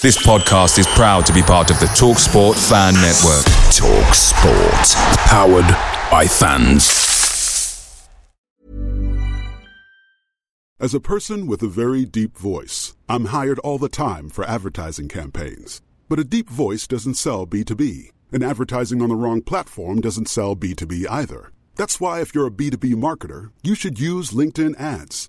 This podcast is proud to be part of the TalkSport Fan Network. TalkSport. Powered by fans. As a person with a very deep voice, I'm hired all the time for advertising campaigns. But a deep voice doesn't sell B2B. And advertising on the wrong platform doesn't sell B2B either. That's why if you're a B2B marketer, you should use LinkedIn ads.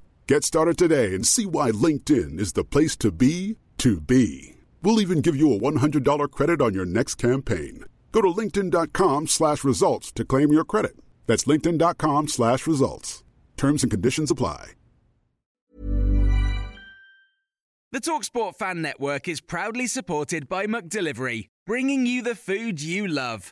Get started today and see why LinkedIn is the place to be We'll even give you a $100 credit on your next campaign. Go to linkedin.com/results to claim your credit. That's linkedin.com/results. Terms and conditions apply. The TalkSport Fan Network is proudly supported by McDelivery, bringing you the food you love.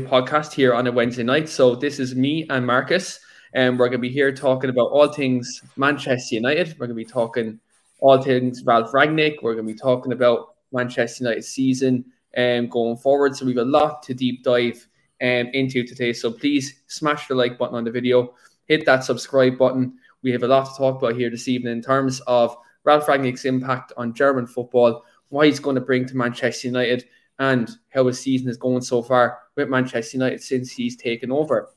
podcast here on a Wednesday night. So this is me and Marcus, and we're going to be here talking about all things Manchester United. We're going to be talking all things Ralf Rangnick. We're going to be talking about Manchester United's season going forward. So we've got a lot to deep dive into today. So please smash the like button on the video. Hit that subscribe button. We have a lot to talk about here this evening in terms of Ralf Rangnick's impact on German football, why he's going to bring to Manchester United, and how his season is going so far with Manchester United since he's taken over.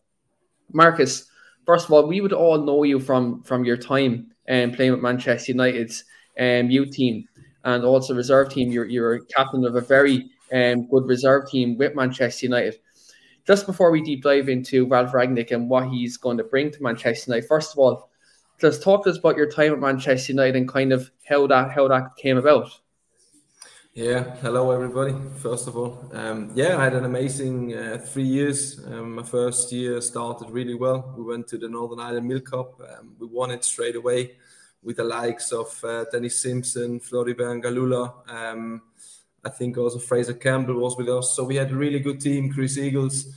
Marcus, first of all, we would all know you from your time playing with Manchester United's youth team and also reserve team. You're captain of a very good reserve team with Manchester United. Just before we deep dive into Ralf Rangnick and what he's going to bring to Manchester United, first of all, just talk to us about your time at Manchester United and kind of how that came about. Yeah, hello everybody, first of all. I had an amazing 3 years. My first year started really well. We went to the Northern Ireland Milk Cup. We won it straight away with the likes of Dennis Simpson, Floriban Galula. I think also Fraser Campbell was with us. So we had a really good team, Chris Eagles.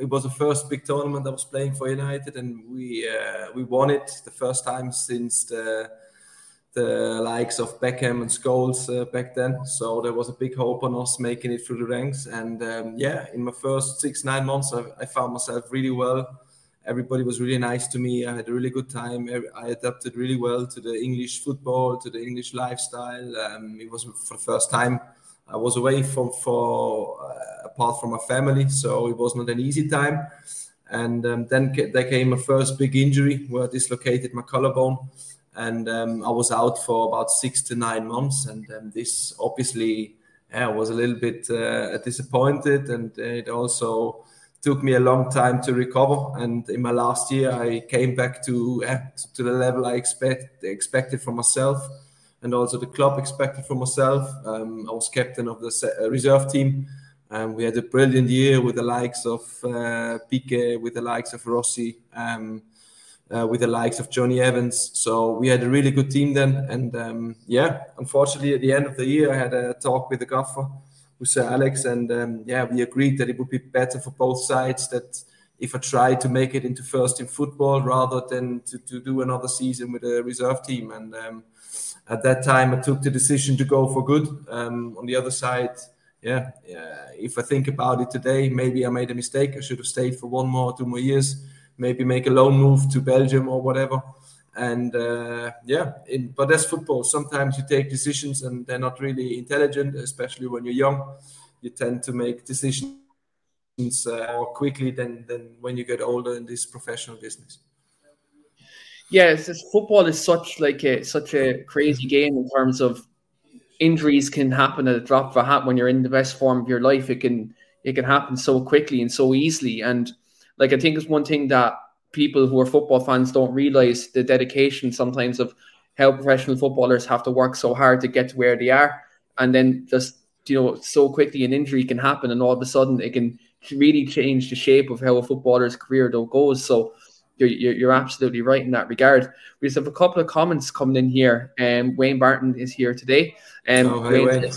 It was the first big tournament I was playing for United, and we won it the first time since the likes of Beckham and Scholes back then. So there was a big hope on us making it through the ranks. And in my first 6-9 months, I found myself really well. Everybody was really nice to me. I had a really good time. I adapted really well to the English football, to the English lifestyle. It was for the first time I was away for apart from my family, so it was not an easy time. And then there came my first big injury where I dislocated my collarbone, and I was out for about 6 to 9 months. And this obviously was a little bit disappointed, and it also took me a long time to recover. And in my last year, I came back to the level I expected from myself. And also the club expected from myself. I was captain of the reserve team. We had a brilliant year with the likes of Piqué, with the likes of Rossi, with the likes of Johnny Evans. So we had a really good team then. And unfortunately, at the end of the year, I had a talk with the gaffer, with Sir Alex. And we agreed that it would be better for both sides that if I tried to make it into first in football rather than to do another season with a reserve team. And at that time, I took the decision to go for good. On the other side, if I think about it today, maybe I made a mistake. I should have stayed for 2 more years, maybe make a loan move to Belgium or whatever. And but that's football. Sometimes you take decisions and they're not really intelligent, especially when you're young. You tend to make decisions more quickly than when you get older in this professional business. Yes, football is such a crazy game in terms of injuries can happen at a drop of a hat when you're in the best form of your life. It can happen so quickly and so easily. And like, I think it's one thing that people who are football fans don't realize, the dedication sometimes of how professional footballers have to work so hard to get to where they are. And then just, you know, so quickly an injury can happen, and all of a sudden it can really change the shape of how a footballer's career goes. So you're absolutely right in that regard. We just have a couple of comments coming in here. Wayne Barton is here today. Wayne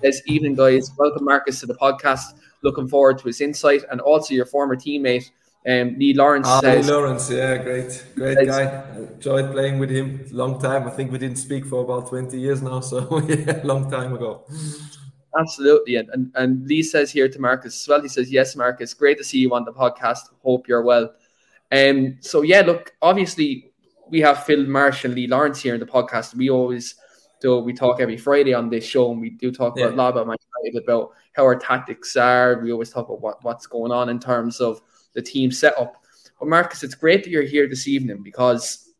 says, evening guys, welcome Marcus to the podcast. Looking forward to his insight. And also your former teammate, Lee Lawrence. Lee Lawrence, yeah, great guy. I enjoyed playing with him long time. I think we didn't speak for about 20 years now, so yeah, long time ago. Absolutely. And Lee says here to Marcus as well, he says, yes, Marcus, great to see you on the podcast. Hope you're well. So yeah, look, obviously we have Phil Marsh and Lee Lawrence here in the podcast. We always do. We talk every Friday on this show, and we do talk a lot about Manchester United, about how our tactics are. We always talk about what's going on in terms of the team setup. But Marcus, it's great that you're here this evening, because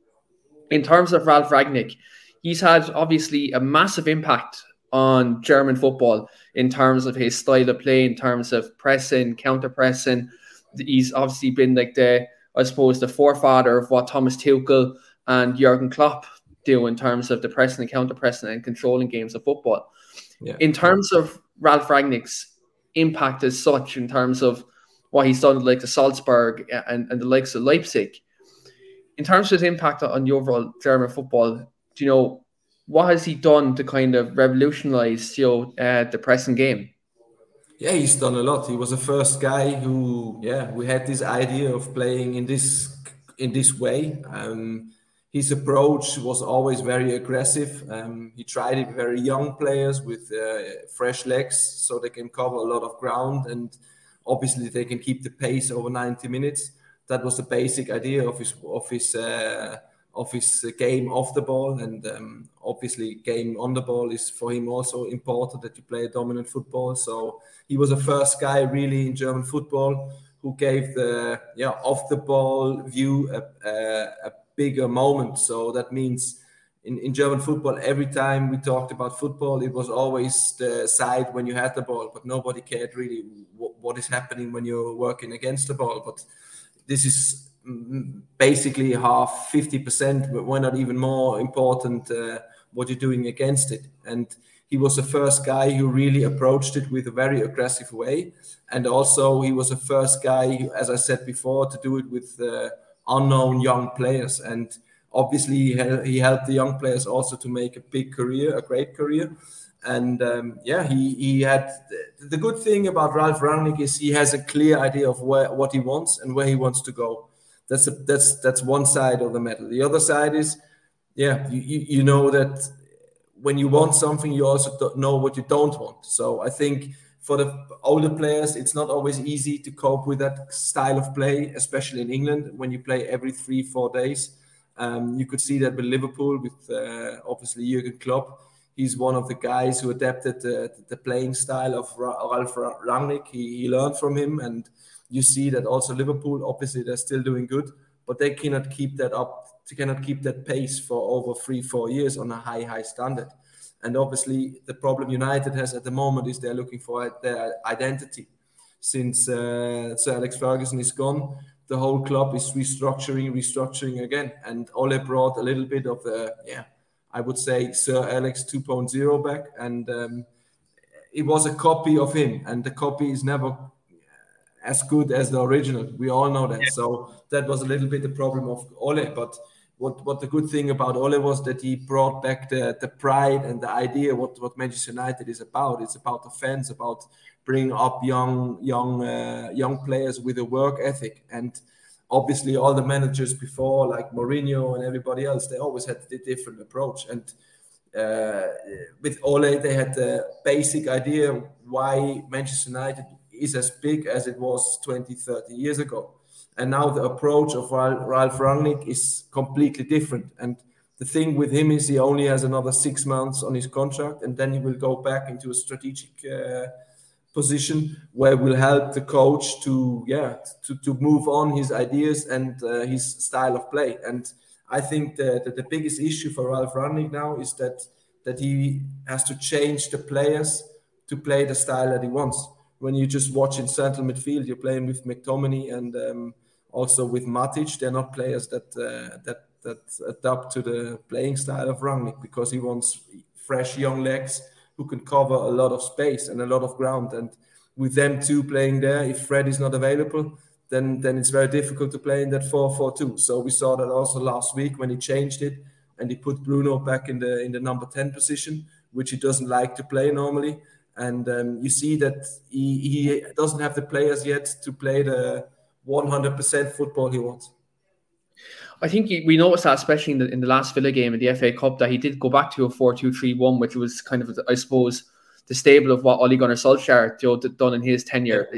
in terms of Ralf Rangnick, he's had obviously a massive impact on German football in terms of his style of play, in terms of pressing, counter-pressing. He's obviously been like the forefather of what Thomas Tuchel and Jurgen Klopp do in terms of the pressing and counter-pressing and controlling games of football. Yeah. In terms of Ralf Rangnick's impact as such, in terms of what he's done like the Salzburg and the likes of Leipzig, in terms of his impact on the overall German football, do you know, what has he done to kind of revolutionise, you know, the pressing game? Yeah, he's done a lot. He was the first guy who, we had this idea of playing in this way. His approach was always very aggressive. He tried it very young players with fresh legs, so they can cover a lot of ground, and obviously they can keep the pace over 90 minutes. That was the basic idea of his game off the ball, and obviously game on the ball is for him also important, that you play dominant football. So he was the first guy really in German football who gave the off the ball view a bigger moment. So that means in German football, every time we talked about football, it was always the side when you had the ball, but nobody cared really what is happening when you're working against the ball. But this is basically 50%, but why not even more important what you're doing against it. And he was the first guy who really approached it with a very aggressive way. And also he was the first guy, as I said before, to do it with unknown young players. And obviously he helped the young players also to make a great career. And he had the good thing about Ralf Rangnick is he has a clear idea of what he wants and where he wants to go. That's one side of the medal. The other side is, you know that when you want something, you also know what you don't want. So I think for the older players, it's not always easy to cope with that style of play, especially in England when you play every 3-4 days. You could see that with Liverpool, with obviously Jurgen Klopp. He's one of the guys who adapted the playing style of Ralf Rangnick. He learned from him, and you see that also Liverpool, obviously they're still doing good, but they cannot keep that up. They cannot keep that pace for over 3-4 years on a high standard. And obviously the problem United has at the moment is they're looking for their identity. Since Sir Alex Ferguson is gone, the whole club is restructuring again. And Ole brought a little bit of the, I would say Sir Alex 2.0 back. And it was a copy of him, and the copy is never as good as the original. We all know that. So that was a little bit the problem of Ole. But what the good thing about Ole was that he brought back the pride and the idea what Manchester United is about. It's about the fans, about bringing up young players with a work ethic. And obviously all the managers before, like Mourinho and everybody else, they always had a different approach. And with Ole, they had the basic idea why Manchester United is as big as it was 20-30 years ago. And now the approach of Ralf Rangnick is completely different. And the thing with him is he only has another 6 months on his contract, and then he will go back into a strategic position where we'll help the coach to move on his ideas and his style of play. And I think that the biggest issue for Ralf Rangnick now is that that he has to change the players to play the style that he wants. When you just watch in central midfield, you're playing with McTominay and also with Matic. They're not players that adapt to the playing style of Rangnick, because he wants fresh young legs who can cover a lot of space and a lot of ground. And with them two playing there, if Fred is not available, then it's very difficult to play in that 4-4-2. So we saw that also last week when he changed it and he put Bruno back in the number 10 position, which he doesn't like to play normally. And you see that he doesn't have the players yet to play the 100% football he wants. I think we noticed that, especially in the last Villa game in the FA Cup, that he did go back to a 4-2-3-1, which was kind of, I suppose, the stable of what Ole Gunnar Solskjaer done in his tenure.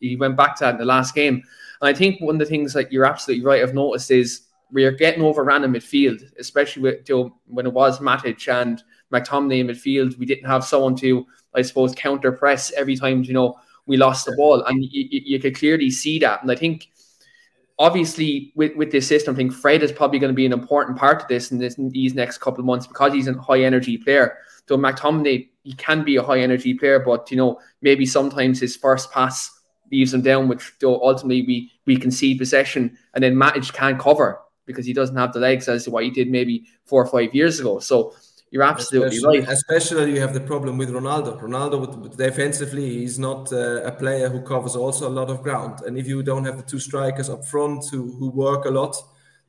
He went back to that in the last game. And I think one of the things that you're absolutely right, I've noticed, is we are getting overrun in midfield, especially with, when it was Matic and McTominay in midfield. We didn't have someone to, I suppose, counter press every time, we lost the ball. And you could clearly see that. And I think, obviously, with this system, I think Fred is probably going to be an important part of this in these next couple of months, because he's a high-energy player. So McTominay, he can be a high-energy player, but, maybe sometimes his first pass leaves him down, which ultimately we concede possession. And then Matic can't cover because he doesn't have the legs as to what he did maybe 4 or 5 years ago. So you're absolutely right. Especially you have the problem with Ronaldo. Ronaldo, defensively, he's not a player who covers also a lot of ground. And if you don't have the two strikers up front who work a lot,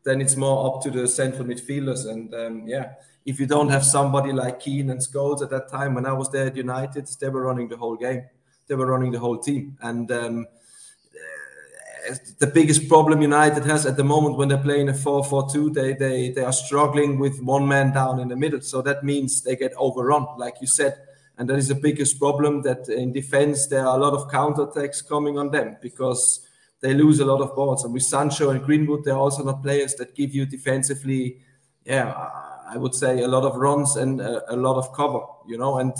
then it's more up to the central midfielders. And if you don't have somebody like Keane and Scholes at that time, when I was there at United, they were running the whole game. They were running the whole team. And the biggest problem United has at the moment when they're playing a 4-4-2, they are struggling with one man down in the middle. So that means they get overrun, like you said. And that is the biggest problem, that in defense, there are a lot of counterattacks coming on them because they lose a lot of balls. And with Sancho and Greenwood, they're also not players that give you defensively, I would say, a lot of runs and a lot of cover, and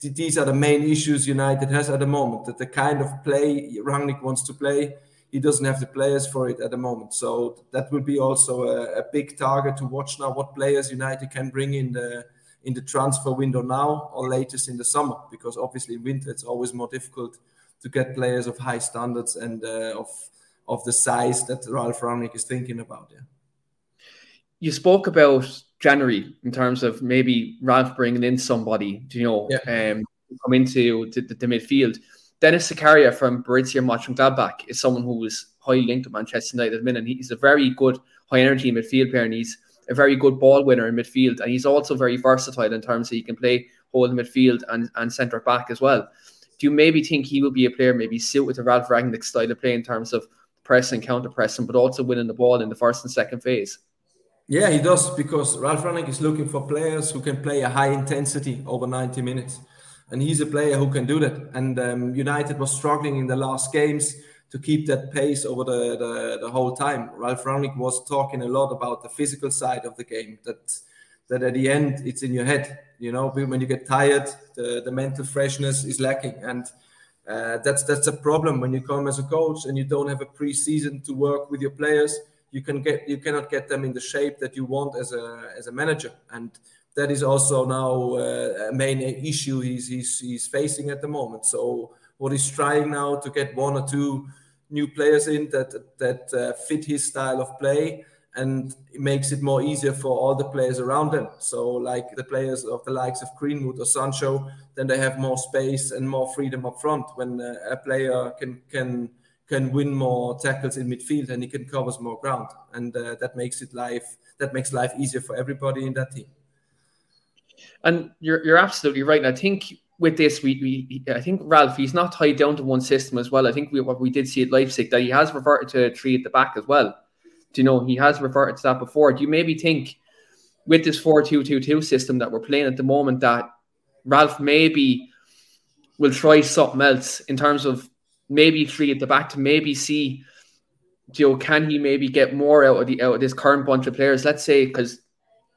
these are the main issues United has at the moment, that the kind of play Rangnick wants to play, he doesn't have the players for it at the moment. So that will be also a big target to watch now, what players United can bring in the transfer window now or latest in the summer, because obviously in winter it's always more difficult to get players of high standards and of the size that Ralf Rangnick is thinking about. Yeah. You spoke about January in terms of maybe Ralf bringing in somebody, come into the midfield. Dennis Zakaria from Borussia Mönchengladbach is someone who is highly linked to Manchester United at the minute. And he's a very good high-energy midfield player, and he's a very good ball winner in midfield. And he's also very versatile in terms of he can play holding midfield and centre-back as well. Do you maybe think he will be a player maybe suited to Ralf Rangnick's style of play in terms of pressing, counter-pressing, but also winning the ball in the first and second phase? Yeah, he does, because Ralf Rangnick is looking for players who can play a high intensity over 90 minutes. And he's a player who can do that. And United was struggling in the last games to keep that pace over the whole time. Ralf Rangnick was talking a lot about the physical side of the game, that at the end, it's in your head. When you get tired, the mental freshness is lacking. And that's a problem when you come as a coach and you don't have a pre-season to work with your players. You cannot get them in the shape that you want as a manager. And that is also now a main issue he's facing at the moment. So what he's trying now to get one or two new players in that fit his style of play, and it makes it more easier for all the players around them. So like the players of the likes of Greenwood or Sancho, then they have more space and more freedom up front when a player can win more tackles in midfield and he can cover more ground. And that makes life easier for everybody in that team. And you're absolutely right. And I think with this, I think Ralf, he's not tied down to one system as well. I think what we did see at Leipzig, that he has reverted to 3 at the back as well. He has reverted to that before. Do you maybe think with this 4-2-2-2 system that we're playing at the moment that Ralf maybe will try something else in terms of maybe 3 at the back to maybe see, can he maybe get more out of this current bunch of players? Let's say, because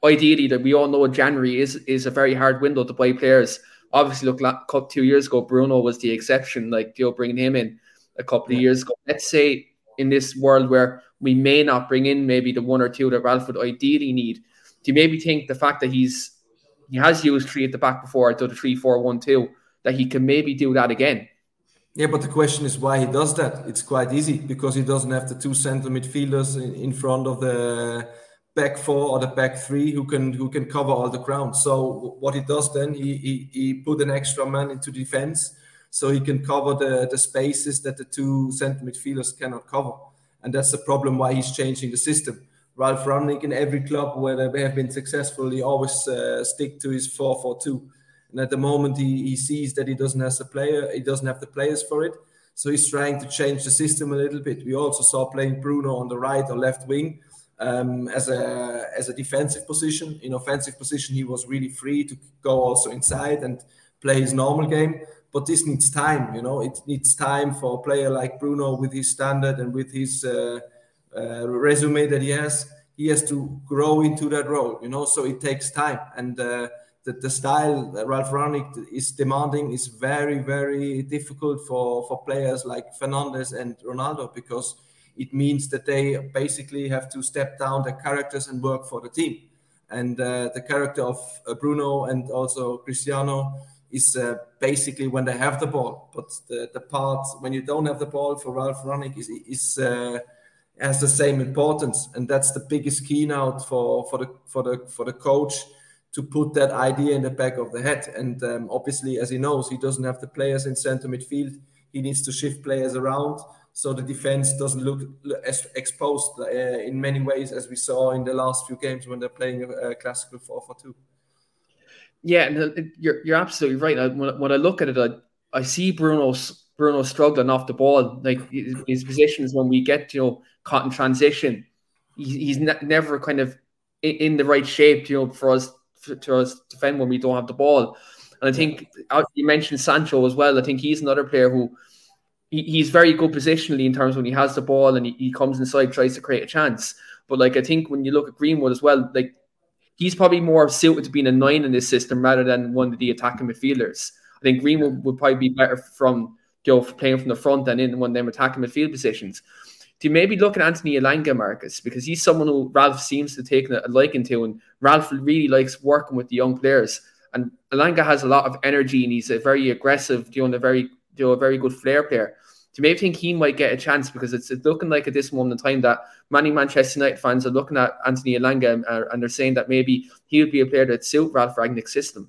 ideally, that we all know January is a very hard window to buy players. Obviously, look, like 2 years ago, Bruno was the exception, bringing him in a couple of years ago. Let's say in this world where we may not bring in maybe the one or two that Ralf would ideally need, do you maybe think the fact that he's He has used three at the back before, so the 3-4-1-2, that he can maybe do that again. Yeah, but the question is why he does that. It's quite easy, because he doesn't have the two centre midfielders in front of the back four or the back three who can cover all the ground. So what he does then, he put an extra man into defence so he can cover the spaces that the two centre midfielders cannot cover. And that's the problem why he's changing the system. Ralf Rangnick, in every club where they have been successful, he always stick to his 4-4-2. And at the moment, he sees that he doesn't have the players for it. So he's trying to change the system a little bit. We also saw playing Bruno on the right or left wing as a defensive position. In offensive position, he was really free to go also inside and play his normal game. But this needs time, you know. It needs time for a player like Bruno with his standard and with his resume that he has. He has to grow into that role, you know. So it takes time. And the style that Ralf Rangnick is demanding is very, very difficult for players like Fernandes and Ronaldo, because it means that they basically have to step down their characters and work for the team. And the character of Bruno and also Cristiano is basically when they have the ball. But the part when you don't have the ball for Ralf Rangnick is has the same importance. And that's the biggest keynote for the coach, to put that idea in the back of the head. And obviously, as he knows, he doesn't have the players in centre midfield. He needs to shift players around so the defence doesn't look as exposed in many ways, as we saw in the last few games when they're playing a classical 4-4-2. Yeah, and you're absolutely right. When I look at it, I see Bruno struggling off the ball. Like his positions when we get, caught in transition, he's never kind of in the right shape, for us to defend when we don't have the ball. And I think you mentioned Sancho as well. I think he's another player who he's very good positionally in terms of when he has the ball and he comes inside, tries to create a chance. But like I think when you look at Greenwood as well, like he's probably more suited to being a 9 in this system rather than one of the attacking midfielders. I think Greenwood would probably be better from playing from the front than in one of them attacking midfield positions. Do you maybe look at Anthony Elanga, Marcus? Because he's someone who Ralf seems to take a liking to, and Ralf really likes working with the young players. And Elanga has a lot of energy, and he's a very aggressive, a very good flair player. Do you maybe think he might get a chance? Because it's looking like at this moment in time that many Manchester United fans are looking at Anthony Elanga and they're saying that maybe he'll be a player that suits Ralf Rangnick's system.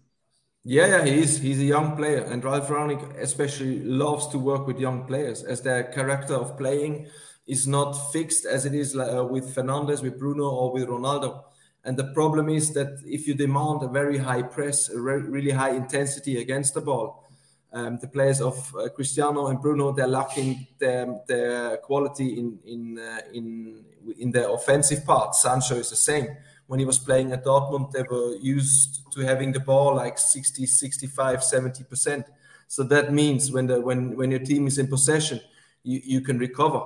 Yeah, he is. He's a young player, and Ralf Rangnick especially loves to work with young players, as their character of playing is not fixed as it is with Fernandes, with Bruno, or with Ronaldo. And the problem is that if you demand a very high press, a really high intensity against the ball, the players of Cristiano and Bruno, they're lacking their quality in their offensive part. Sancho is the same. When he was playing at Dortmund, they were used to having the ball like 60, 65, 70%. So that means when your team is in possession, you can recover.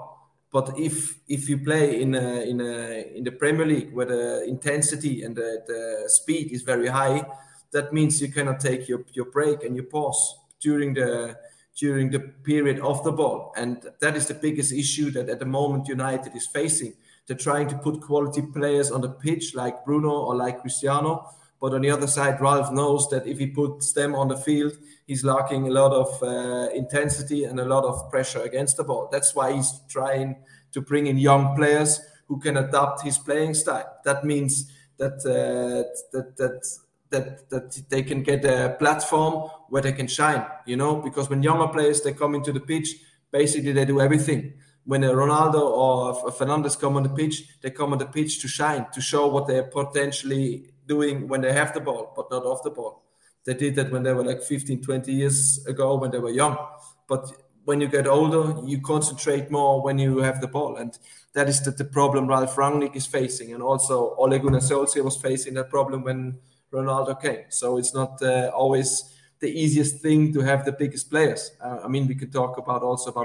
But if you play in the Premier League, where the intensity and the speed is very high, that means you cannot take your break and your pause during the period of the ball. And that is the biggest issue that at the moment United is facing. They're trying to put quality players on the pitch like Bruno or like Cristiano. But on the other side, Ralf knows that if he puts them on the field, he's lacking a lot of intensity and a lot of pressure against the ball. That's why he's trying to bring in young players who can adapt his playing style. That means that they can get a platform where they can shine, because when younger players, they come into the pitch, basically they do everything. When a Ronaldo or a Fernandes come on the pitch, they come on the pitch to shine, to show what they're potentially doing when they have the ball, but not off the ball. They did that when they were like 15, 20 years ago, when they were young. But when you get older, you concentrate more when you have the ball. And that is the problem Ralf Rangnick is facing. And also Ole Gunnar Solskjaer was facing that problem when Ronaldo came. So it's not always the easiest thing to have the biggest players. We could talk about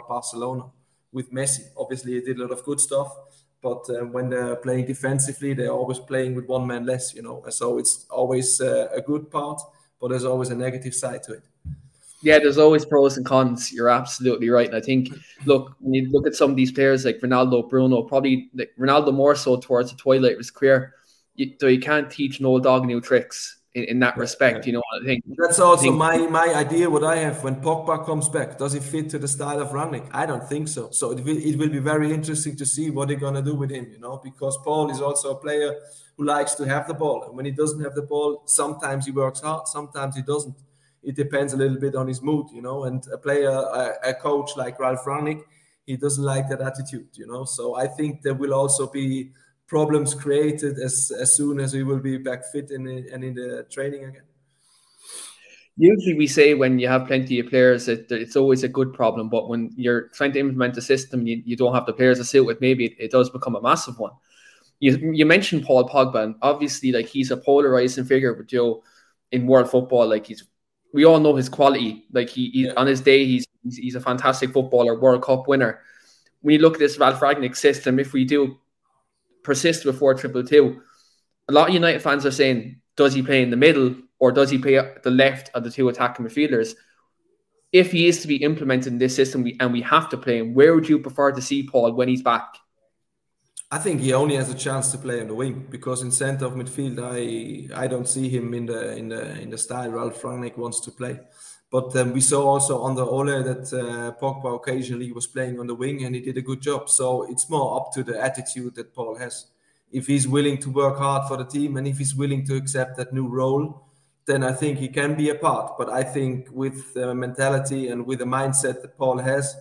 Barcelona with Messi. Obviously, he did a lot of good stuff. But when they're playing defensively, they're always playing with one man less, So it's always a good part, but there's always a negative side to it. Yeah, there's always pros and cons. You're absolutely right. And I think, when you look at some of these players like Ronaldo, Bruno, probably like Ronaldo more so towards the twilight of his career, you can't teach an old dog new tricks. in that respect. You know what I think? That's also my idea, what I have. When Pogba comes back, does he fit to the style of Rangnick? I don't think so. So it will be very interesting to see what they're going to do with him, you know, because Paul is also a player who likes to have the ball. And when he doesn't have the ball, sometimes he works hard, sometimes he doesn't. It depends a little bit on his mood, you know, and a player, a coach like Ralf Rangnick, he doesn't like that attitude, you know. So I think there will also be problems created as soon as we will be back fit and in the training again. Usually we say when you have plenty of players, it's always a good problem. But when you're trying to implement a system, you don't have the players to sit with, maybe it does become a massive one. You mentioned Paul Pogba, and obviously like he's a polarizing figure with Joe in world football. Like we all know his quality. Like he on his day, he's a fantastic footballer, World Cup winner. When you look at this Ralf Rangnick system, if we do persist with 4-2-2, a lot of United fans are saying, does he play in the middle or does he play at the left of the two attacking midfielders? If he is to be implemented in this system and we have to play him, where would you prefer to see Paul when he's back? I think he only has a chance to play on the wing, because in centre of midfield, I don't see him in the style Ralf Rangnick wants to play. But we saw also under Ole that Pogba occasionally was playing on the wing and he did a good job. So it's more up to the attitude that Paul has. If he's willing to work hard for the team and if he's willing to accept that new role, then I think he can be a part. But I think with the mentality and with the mindset that Paul has,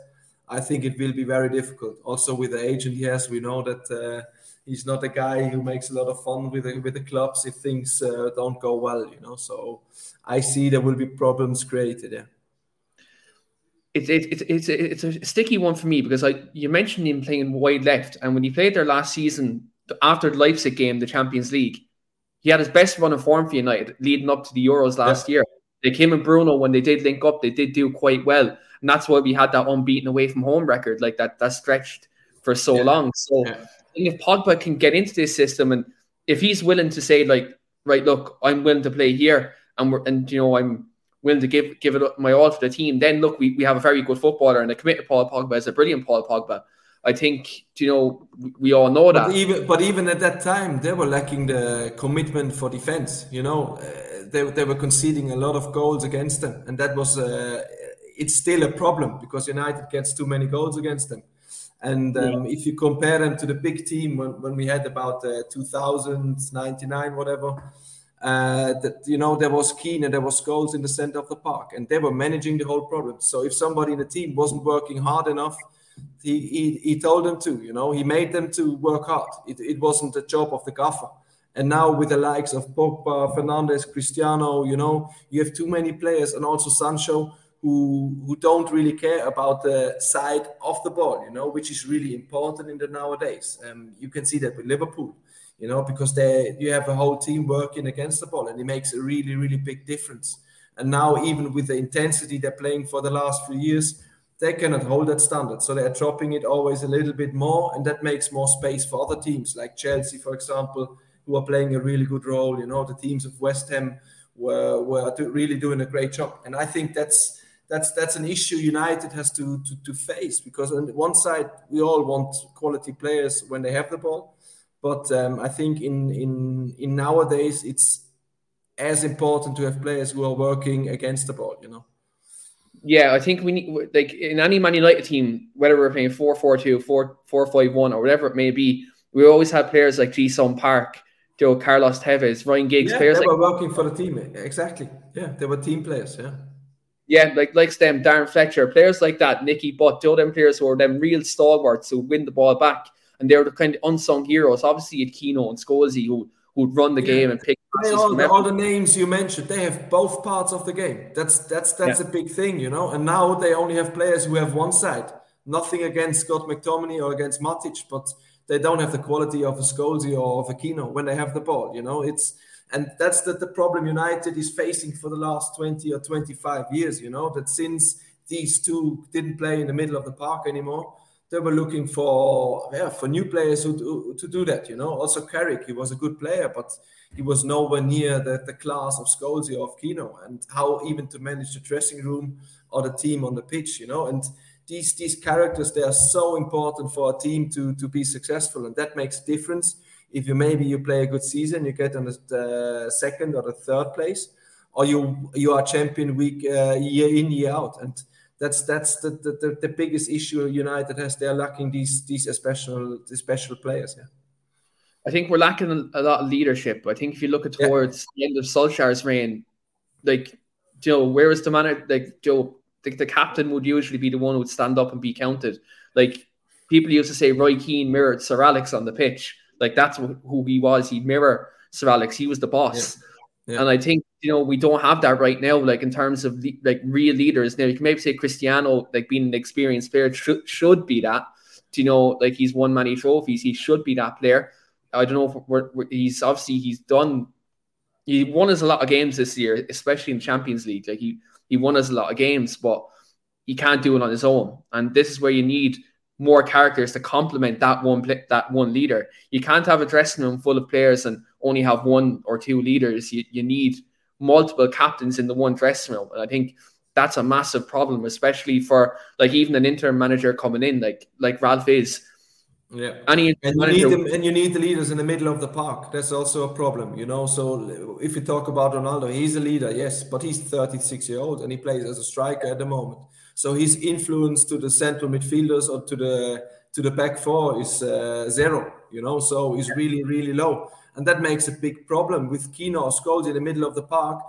I think it will be very difficult. Also with the agent he has, we know that he's not a guy who makes a lot of fun with the clubs if things don't go well, you know. So I see there will be problems created. Yeah, it's a sticky one for me, because you mentioned him playing wide left, and when he played there last season after the Leipzig game, the Champions League, he had his best run of form for United leading up to the Euros last year. They came in Bruno when they did link up, they did do quite well. And that's why we had that unbeaten away from home record, like that stretched for so long. So if Pogba can get into this system, and if he's willing to say, like, right, look, I'm willing to play here and you know, I'm willing to give it up my all for the team, then look, we have a very good footballer, and a committed Paul Pogba is a brilliant Paul Pogba. I think, you know, we all know that. But even at that time, they were lacking the commitment for defense. You know, they were conceding a lot of goals against them. And that was, it's still a problem because United gets too many goals against them. And if you compare them to the big team, when we had about 2000, 99, whatever, that, you know, there was Keane and there was Scholes in the center of the park. And they were managing the whole problem. So if somebody in the team wasn't working hard enough, he told them to, you know, he made them to work hard. It wasn't the job of the gaffer. And now with the likes of Pogba, Fernandes, Cristiano, you know, you have too many players, and also Sancho who don't really care about the side of the ball, you know, which is really important in the nowadays. You can see that with Liverpool, you know, because you have a whole team working against the ball, and it makes a really, really big difference. And now even with the intensity they're playing for the last few years, they cannot hold that standard. So they are dropping it always a little bit more, and that makes more space for other teams like Chelsea, for example, who are playing a really good role. You know, the teams of West Ham were really doing a great job. And I think that's an issue United has to face, because on one side, we all want quality players when they have the ball. But I think in nowadays, it's as important to have players who are working against the ball, you know. Yeah, I think we need, like in any Man United team, whether we're playing 4-4-2, 4-5-1, or whatever it may be, we always had players like Jason Park, Joe Carlos Tevez, Ryan Giggs. Yeah, players they were working for the team, exactly. Yeah, they were team players. Yeah, yeah, like them, Darren Fletcher, players like that, Nicky Butt, all them players who are them real stalwarts who win the ball back, and they're the kind of unsung heroes. Obviously, you had Kino and Scholesy who'd run the game and pick. All the names you mentioned, they have both parts of the game. That's a big thing, you know. And now they only have players who have one side. Nothing against Scott McTominay or against Matic, but they don't have the quality of a Scholesy or of a Kino when they have the ball, you know. That's the problem United is facing for the last 20 or 25 years, you know, that since these two didn't play in the middle of the park anymore, they were looking for new players to do that, you know. Also Carrick, he was a good player, but he was nowhere near the class of Scholesy or of Kino, and how even to manage the dressing room or the team on the pitch, you know. And these characters, they are so important for a team to be successful, and that makes a difference. If you maybe you play a good season, you get on the second or the third place, or you are champion week year in, year out. And that's the biggest issue United has. They're lacking these special players. Yeah. I think we're lacking a lot of leadership. I think if you look at towards the end of Solskjaer's reign, like, you know, where is the manager? Like, you know, the captain would usually be the one who would stand up and be counted. Like, people used to say Roy Keane mirrored Sir Alex on the pitch. Like, that's who he was. He'd mirror Sir Alex. He was the boss. Yeah. Yeah. And I think, you know, we don't have that right now, like, in terms of, like, real leaders. Now, you can maybe say Cristiano, like, being an experienced player, should be that. You know, like, he's won many trophies. He should be that player. I don't know if he won us a lot of games this year, especially in Champions League. Like, he won us a lot of games, but he can't do it on his own. And this is where you need more characters to complement that one leader. You can't have a dressing room full of players and only have one or two leaders. You need multiple captains in the one dressing room. And I think that's a massive problem, especially for, like, even an interim manager coming in, like Ralf is. Yeah, you need the leaders in the middle of the park. That's also a problem, you know. So if you talk about Ronaldo, he's a leader, yes, but he's 36 years old and he plays as a striker at the moment. So his influence to the central midfielders or to the back four is zero, you know. So it's really, really low, and that makes a big problem with Keane or Scholes in the middle of the park.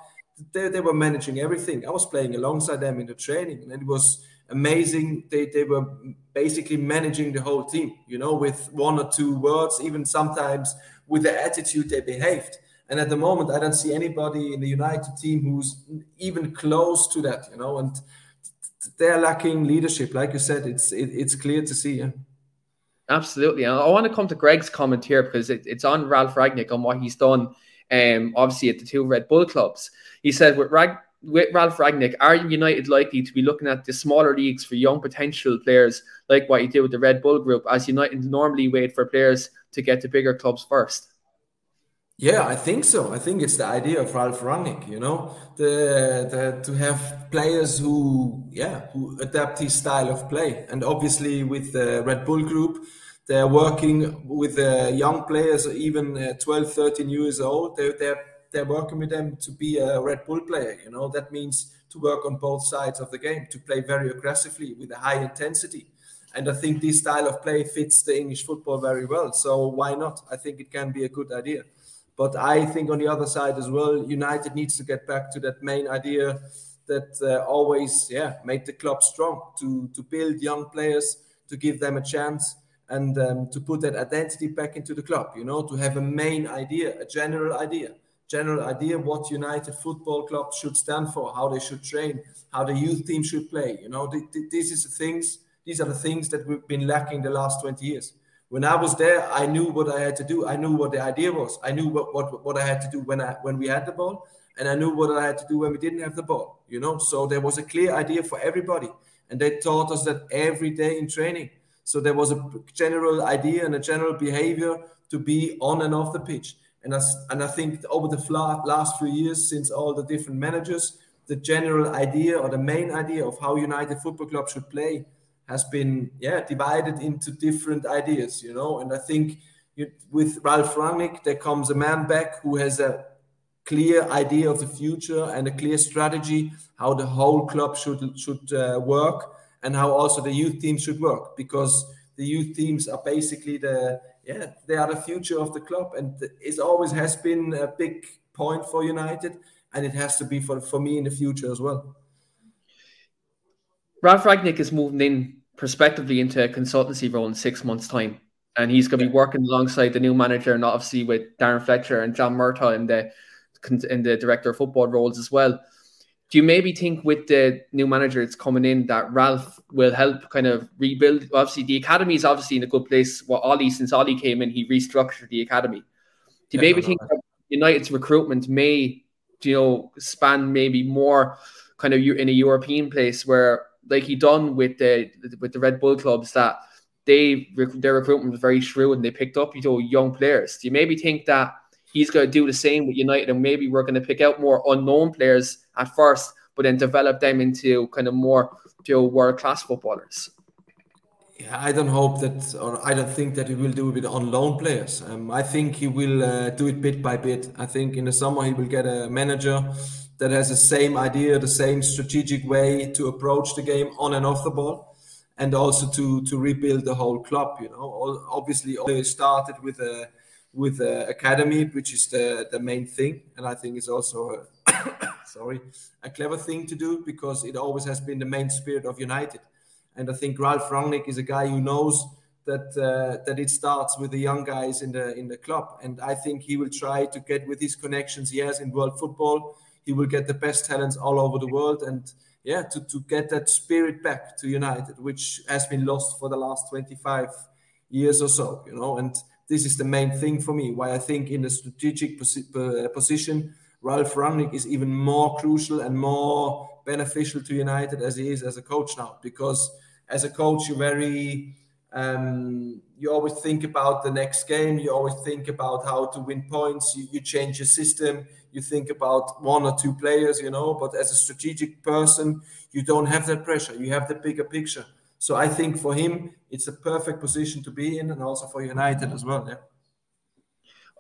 They were managing everything. I was playing alongside them in the training, and it was amazing. They were basically managing the whole team, you know, with one or two words, even sometimes with the attitude they behaved. And at the moment, I don't see anybody in the United team who's even close to that, you know, and they're lacking leadership. Like you said, it's clear to see. Yeah? Absolutely. And I want to come to Greg's comment here because it's on Ralf Rangnick on what he's done, obviously, at the two Red Bull clubs. He said, with Ralf Rangnick, are United likely to be looking at the smaller leagues for young potential players, like what you did with the Red Bull group, as United normally wait for players to get to bigger clubs first? Yeah, I think so. I think it's the idea of Ralf Rangnick, you know, to have players who adapt his style of play. And obviously with the Red Bull group, they're working with young players, even 12, 13 years old. They're working with them to be a Red Bull player, you know. That means to work on both sides of the game, to play very aggressively with a high intensity. And I think this style of play fits the English football very well. So why not? I think it can be a good idea. But I think on the other side as well, United needs to get back to that main idea that always made the club strong, to build young players, to give them a chance, and to put that identity back into the club, you know, to have a main idea, a general idea what United Football Club should stand for, how they should train, how the youth team should play. You know, these are the things that we've been lacking the last 20 years. When I was there, I knew what I had to do. I knew what the idea was. I knew what I had to do when we had the ball, and I knew what I had to do when we didn't have the ball, you know. So there was a clear idea for everybody, and they taught us that every day in training. So there was a general idea and a general behavior to be on and off the pitch. And I think over the last few years, since all the different managers, the general idea or the main idea of how United Football Club should play has been divided into different ideas, you know. And I think with Ralf Rangnick, there comes a man back who has a clear idea of the future and a clear strategy how the whole club should work and how also the youth team should work, because the youth teams are basically they are the future of the club, and it always has been a big point for United, and it has to be for me in the future as well. Ralf Rangnick is moving in prospectively into a consultancy role in 6 months' time, and he's going to be working alongside the new manager, and obviously with Darren Fletcher and John Murtough in the director of football roles as well. Do you maybe think with the new manager that's coming in that Ralf will help kind of rebuild? Obviously, the academy is obviously in a good place. Well, since Ollie came in, he restructured the academy. Do you maybe think that United's recruitment may, you know, span maybe more kind of in a European place where, like he done with the Red Bull clubs, that their recruitment was very shrewd and they picked up, you know, young players? Do you maybe think that he's going to do the same with United, and maybe we're going to pick out more unknown players at first, but then develop them into kind of more, you know, world-class footballers? I don't hope that, or I don't think that he will do it on loan players. I think he will do it bit by bit. I think in the summer he will get a manager that has the same idea, the same strategic way to approach the game on and off the ball, and also to rebuild the whole club. You know, obviously Ole started with a academy, which is the main thing, and I think it's also a clever thing to do, because it always has been the main spirit of United. And I think Ralf Rangnick is a guy who knows that it starts with the young guys in the club. And I think he will try to get, with his connections he has in world football, he will get the best talents all over the world. And yeah, to get that spirit back to United, which has been lost for the last 25 years or so, you know. And this is the main thing for me, why I think in the strategic position, Ralf Rangnick is even more crucial and more beneficial to United as he is as a coach now. Because as a coach, you you always think about the next game. You always think about how to win points. You change your system. You think about one or two players, you know. But as a strategic person, you don't have that pressure. You have the bigger picture. So I think for him, it's a perfect position to be in, and also for United as well, yeah.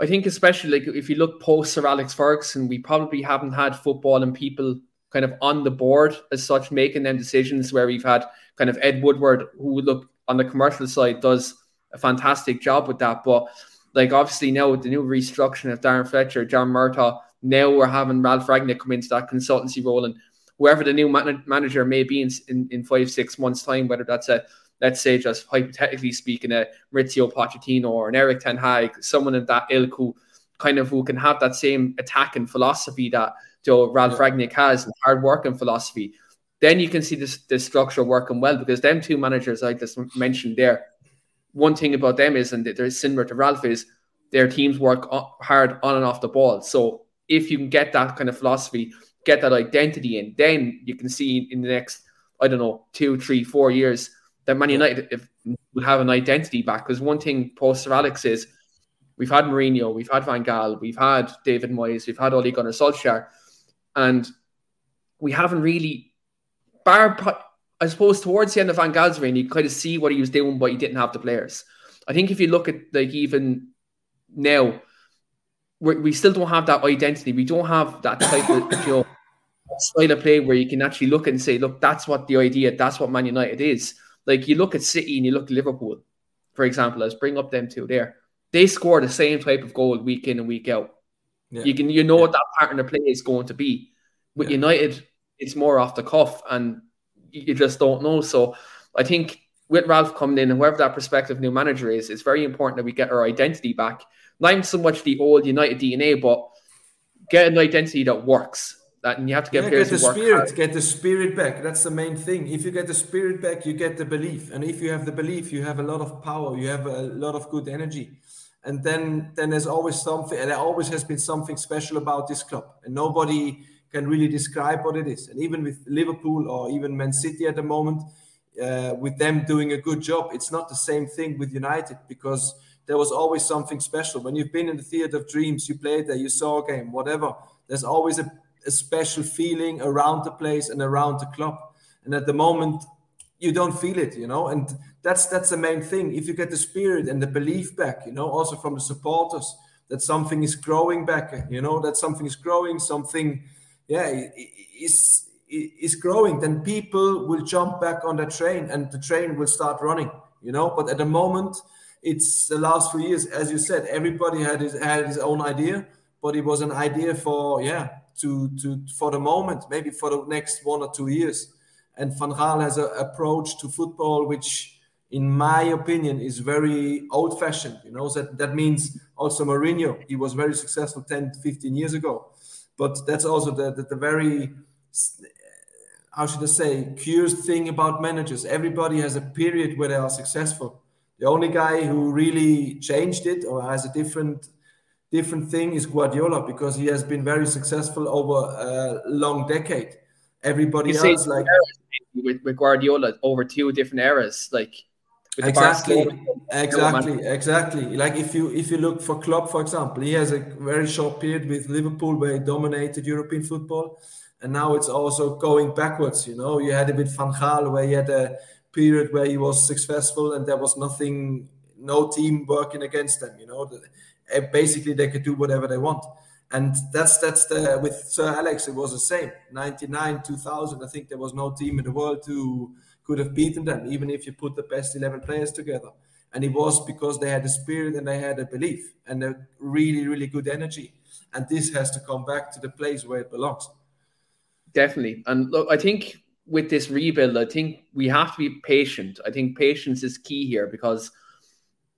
I think especially like if you look post Sir Alex Ferguson, we probably haven't had football and people kind of on the board as such making them decisions, where we've had kind of Ed Woodward, who look on the commercial side does a fantastic job with that. But like obviously now with the new restructuring of Darren Fletcher, John Murtough, now we're having Ralf Rangnick come into that consultancy role, and whoever the new manager may be in 5-6 months time, whether that's a, let's say, just hypothetically speaking, a Maurizio Pochettino or an Eric Ten Hag, someone of that ilk who can have that same attacking philosophy that Ralf Rangnick has, and hard working philosophy, then you can see this structure working well. Because them two managers I just mentioned there, one thing about them is, and they're similar to Ralf, is their teams work hard on and off the ball. So if you can get that kind of philosophy, get that identity in, then you can see in the next, I don't know, 2, 3, 4 years, that Man United would have an identity back. Because one thing post Sir Alex is, we've had Mourinho, we've had Van Gaal, we've had David Moyes, we've had Ole Gunnar Solskjaer, and we haven't really, I suppose towards the end of Van Gaal's reign, you kind of see what he was doing, but he didn't have the players. I think if you look at like even now, we still don't have that identity. We don't have that type of style of play where you can actually look and say, look, that's what the idea, that's what Man United is. Like you look at City and you look at Liverpool, for example, let's bring up them two there. They score the same type of goal week in and week out. Yeah. You know what that pattern of play is going to be. With United, it's more off the cuff and you just don't know. So I think with Ralf coming in and whoever that prospective new manager is, it's very important that we get our identity back. Not so much the old United DNA, but get an identity that works. That, and you have to get players to work hard. Get the spirit back. That's the main thing. If you get the spirit back, you get the belief. And if you have the belief, you have a lot of power. You have a lot of good energy. And then there's always something, and there always has been something special about this club. And nobody can really describe what it is. And even with Liverpool or even Man City at the moment, with them doing a good job, it's not the same thing with United, because there was always something special. When you've been in the theater of dreams, you played there, you saw a game, whatever, there's always a special feeling around the place and around the club. And at the moment, you don't feel it, you know. And that's the main thing. If you get the spirit and the belief back, you know, also from the supporters, that something is growing back, you know, that something is growing, is growing, then people will jump back on the train and the train will start running, you know. But at the moment, it's the last few years, as you said, everybody had his own idea, but it was an idea for the moment, maybe for the next 1 or 2 years. And Van Gaal has an approach to football which, in my opinion, is very old-fashioned. You know, that means also Mourinho. He was very successful 10-15 years ago, but that's also the very, how should I say, curious thing about managers. Everybody has a period where they are successful. The only guy who really changed it or has a different thing is Guardiola, because he has been very successful over a long decade. Everybody else, like with Guardiola, over two different eras, like exactly. Like if you look for Klopp, for example, he has a very short period with Liverpool where he dominated European football, and now it's also going backwards. You know, you had a bit Van Gaal where he had a period where he was successful and there was nothing, no team working against them. You know, basically they could do whatever they want. And that's with Sir Alex, it was the same. 99, 2000, I think there was no team in the world who could have beaten them, even if you put the best 11 players together. And it was because they had a spirit and they had a belief and a really, really good energy. And this has to come back to the place where it belongs. Definitely. And look, I think with this rebuild, I think we have to be patient. I think patience is key here, because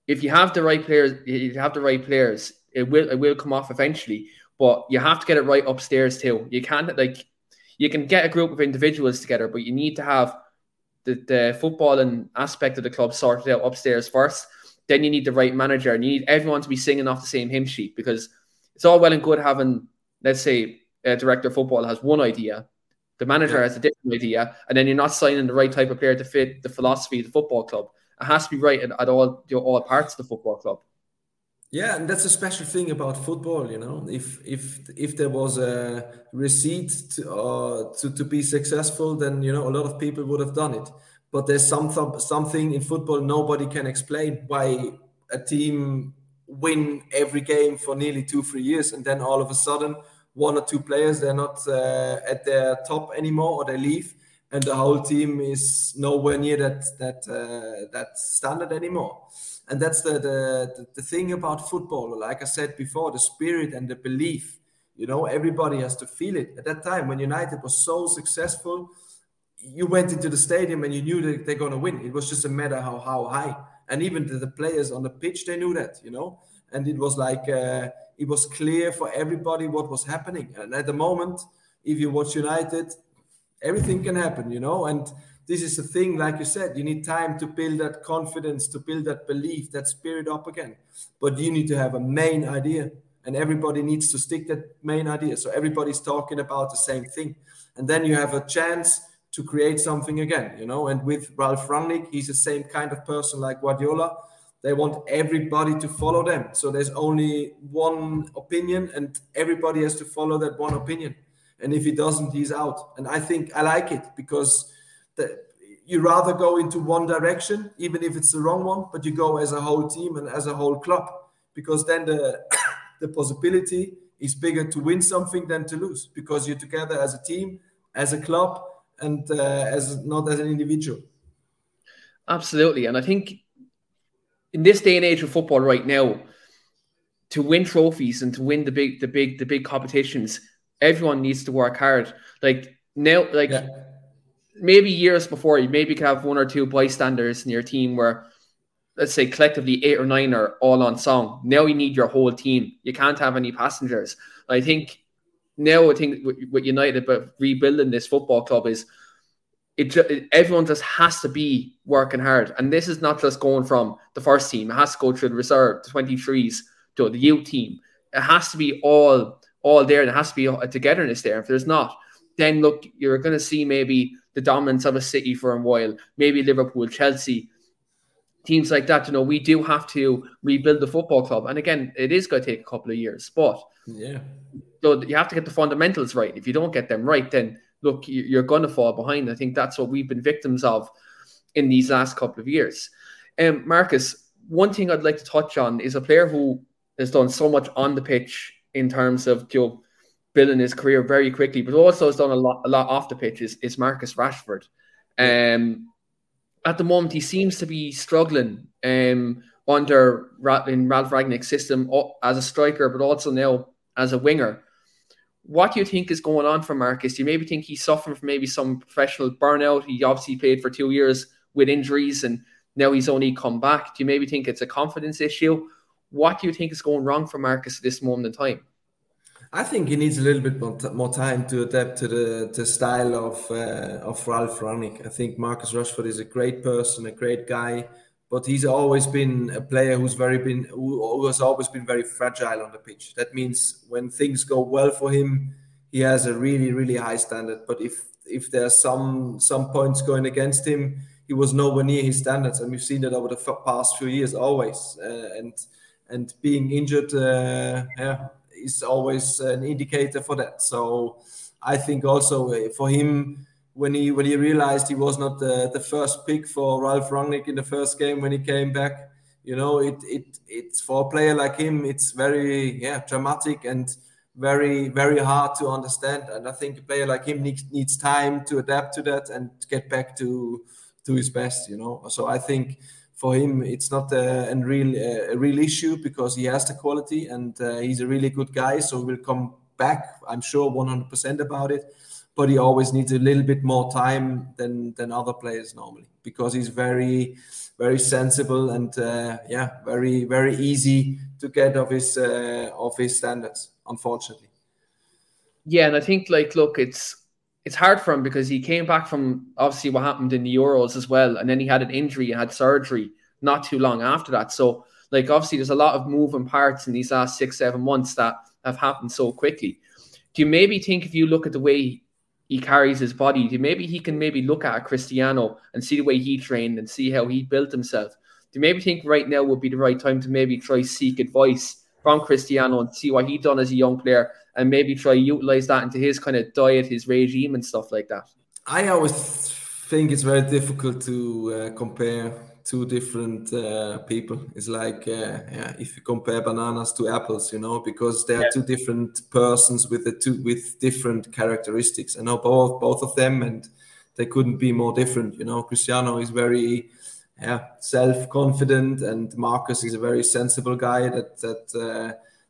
if you have the right players, it will come off eventually. But you have to get it right upstairs too. You can't, like, you can get a group of individuals together, but you need to have the footballing aspect of the club sorted out upstairs first. Then you need the right manager, and you need everyone to be singing off the same hymn sheet, because it's all well and good having, let's say, a director of football has one idea, the manager has a different idea, and then you're not signing the right type of player to fit the philosophy of the football club. It has to be right at all parts of the football club. Yeah, and that's a special thing about football, you know. If there was a receipt to be successful, then, you know, a lot of people would have done it. But there's something in football nobody can explain, why a team win every game for nearly 2-3 years, and then all of a sudden one or two players, they're not at their top anymore, or they leave, and the whole team is nowhere near that standard anymore. And that's the thing about football. Like I said before, the spirit and the belief. You know, everybody has to feel it. At that time, when United was so successful, you went into the stadium and you knew that they're going to win. It was just a matter how high. And even the players on the pitch, they knew that, you know. And it was like, it was clear for everybody what was happening. And at the moment, if you watch United, everything can happen, you know. And this is the thing, like you said, you need time to build that confidence, to build that belief, that spirit up again. But you need to have a main idea, and everybody needs to stick that main idea. So everybody's talking about the same thing. And then you have a chance to create something again, you know. And with Ralf Rangnick, he's the same kind of person like Guardiola. They want everybody to follow them. So there's only one opinion, and everybody has to follow that one opinion. And if he doesn't, he's out. And I think I like it, because you rather go into one direction, even if it's the wrong one, but you go as a whole team and as a whole club, because then the possibility is bigger to win something than to lose, because you're together as a team, as a club, and as not as an individual. Absolutely. And I think in this day and age of football right now, to win trophies and to win the big competitions, everyone needs to work hard. Like now, maybe years before, you maybe could have one or two bystanders in your team where, let's say, collectively 8 or 9 are all on song. Now you need your whole team. You can't have any passengers. I think with United about rebuilding this football club is everyone just has to be working hard. And this is not just going from the first team. It has to go through the reserve, the 23s, to the youth team. It has to be all there. And it has to be a togetherness there. If there's not, then look, you're going to see maybe the dominance of a City for a while, maybe Liverpool, Chelsea, teams like that. You know, we do have to rebuild the football club. And again, it is going to take a couple of years. But so you have to get the fundamentals right. If you don't get them right, then look, you're going to fall behind. I think that's what we've been victims of in these last couple of years. Marcus, one thing I'd like to touch on is a player who has done so much on the pitch in terms of, you know, building his career very quickly, but also has done a lot off the pitch, is Marcus Rashford. At the moment, he seems to be struggling in Ralf Rangnick's system as a striker, but also now as a winger. What do you think is going on for Marcus? Do you maybe think he's suffering from maybe some professional burnout? He obviously played for 2 years with injuries, and now he's only come back. Do you maybe think it's a confidence issue? What do you think is going wrong for Marcus at this moment in time? I think he needs a little bit more time to adapt to the style of Ralf Rangnick. I think Marcus Rashford is a great person, a great guy, but he's always been a player who has always been very fragile on the pitch. That means when things go well for him, he has a really, really high standard. But if there are some points going against him, he was nowhere near his standards, and we've seen that over the past few years always. And being injured, is always an indicator for that. So I think also for him, when he realized he was not the first pick for Ralf Rangnick in the first game when he came back. You know, it's for a player like him, it's very dramatic and very, very hard to understand. And I think a player like him needs time to adapt to that and get back to his best, you know. So I think for him, it's not a real issue because he has the quality and he's a really good guy. So he will come back, I'm sure, 100% about it. But he always needs a little bit more time than other players normally because he's very, very sensible and very, very easy to get of his standards, unfortunately. Yeah, and I think it's hard for him because he came back from obviously what happened in the Euros as well, and then he had an injury and had surgery not too long after that. So obviously there's a lot of moving parts in these last 6-7 months that have happened so quickly. Do you maybe think if you look at the way he carries his body, do you maybe he can maybe look at a Cristiano and see the way he trained and see how he built himself? Do you maybe think right now would be the right time to maybe try seek advice from Cristiano and see what he done as a young player and maybe try utilize that into his kind of diet, his regime and stuff like that? I always think it's very difficult to compare two different people. It's if you compare bananas to apples, you know, because they are two different persons with different characteristics. I know both of them, and they couldn't be more different. You know, Cristiano is very self-confident, and Marcus is a very sensible guy that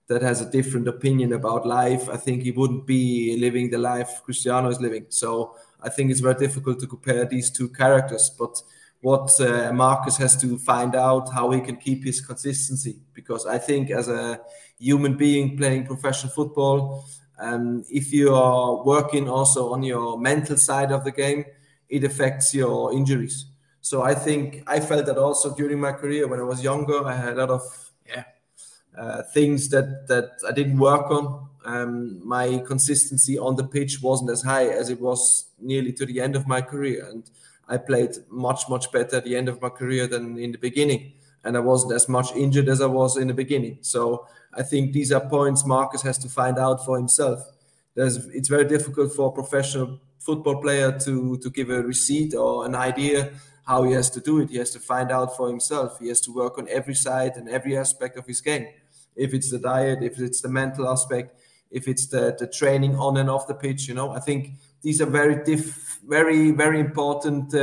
has a different opinion about life. I think he wouldn't be living the life Cristiano is living. So I think it's very difficult to compare these two characters, but what Marcus has to find out how he can keep his consistency, because I think as a human being playing professional football, if you are working also on your mental side of the game, it affects your injuries. So I think I felt that also during my career when I was younger, I had a lot of things that I didn't work on. My consistency on the pitch wasn't as high as it was nearly to the end of my career, and I played much, much better at the end of my career than in the beginning. And I wasn't as much injured as I was in the beginning. So I think these are points Marcus has to find out for himself. It's very difficult for a professional football player to give a receipt or an idea how he has to do it. He has to find out for himself. He has to work on every side and every aspect of his game. If it's the diet, if it's the mental aspect, if it's the training on and off the pitch, you know, I think these are very, very important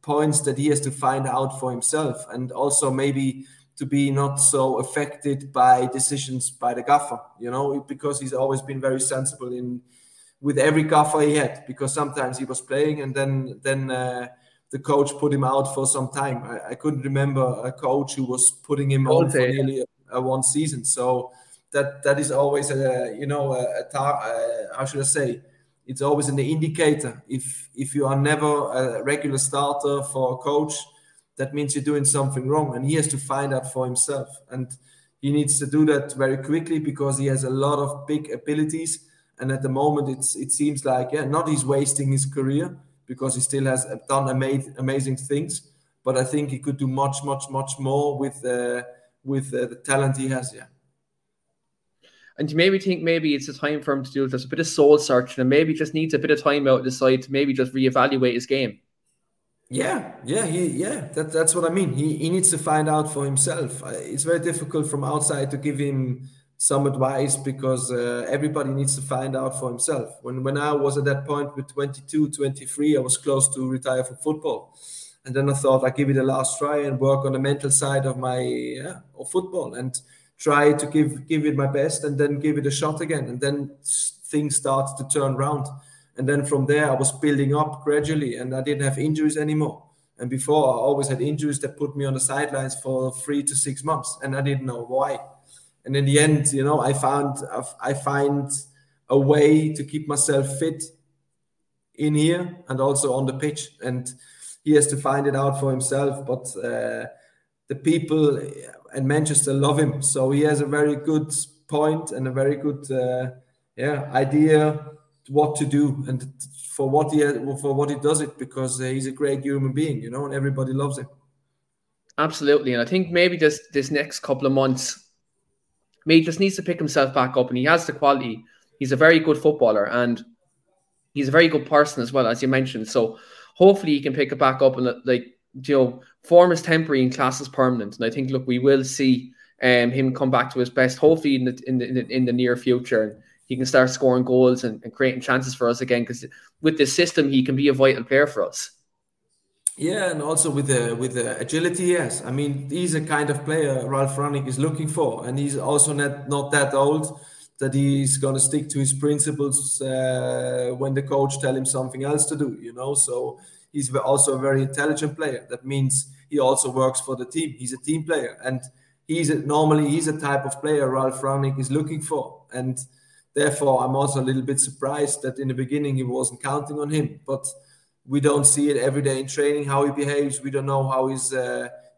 points that he has to find out for himself, and also maybe to be not so affected by decisions by the gaffer, you know, because he's always been very sensible with every gaffer he had, because sometimes he was playing and then the coach put him out for some time. I couldn't remember a coach who was putting him on for nearly one season. So that is always, how should I say? It's always an indicator. If you are never a regular starter for a coach, that means you're doing something wrong, and he has to find out for himself. And he needs to do that very quickly because he has a lot of big abilities. And at the moment, it seems like, not he's wasting his career because he still has done amazing things. But I think he could do much, much, much more with the talent he has, And you maybe think maybe it's a time for him to do just a bit of soul searching and maybe just needs a bit of time out of the side to maybe just reevaluate his game. That's what I mean. He needs to find out for himself. It's very difficult from outside to give him some advice because everybody needs to find out for himself. When I was at that point with 22, 23, I was close to retire from football. And then I thought I'd give it a last try and work on the mental side of my of football. And try to give it my best and then give it a shot again. And then things start to turn around. And then from there, I was building up gradually and I didn't have injuries anymore. And before, I always had injuries that put me on the sidelines for 3 to 6 months. And I didn't know why. And in the end, you know, I find a way to keep myself fit in here and also on the pitch. And he has to find it out for himself. But the people... and Manchester love him, so he has a very good point and a very good idea what to do and for what he does it, because he's a great human being, you know, and everybody loves him. Absolutely, and I think maybe just this next couple of months, maybe he just needs to pick himself back up, and he has the quality. He's a very good footballer, and he's a very good person as well, as you mentioned. So hopefully he can pick it back up, and form is temporary and class is permanent. And I think, look, we will see him come back to his best, hopefully in the near future. And he can start scoring goals and creating chances for us again, because with this system, he can be a vital player for us. Yeah, and also with the agility, yes. I mean, he's a kind of player Ralf Rangnick is looking for, and he's also not that old that he's going to stick to his principles when the coach tell him something else to do, So he's also a very intelligent player. That means he also works for the team. He's a team player, and he's a type of player Ralf Rangnick is looking for. And therefore, I'm also a little bit surprised that in the beginning he wasn't counting on him, but we don't see it every day in training, how he behaves. We don't know how his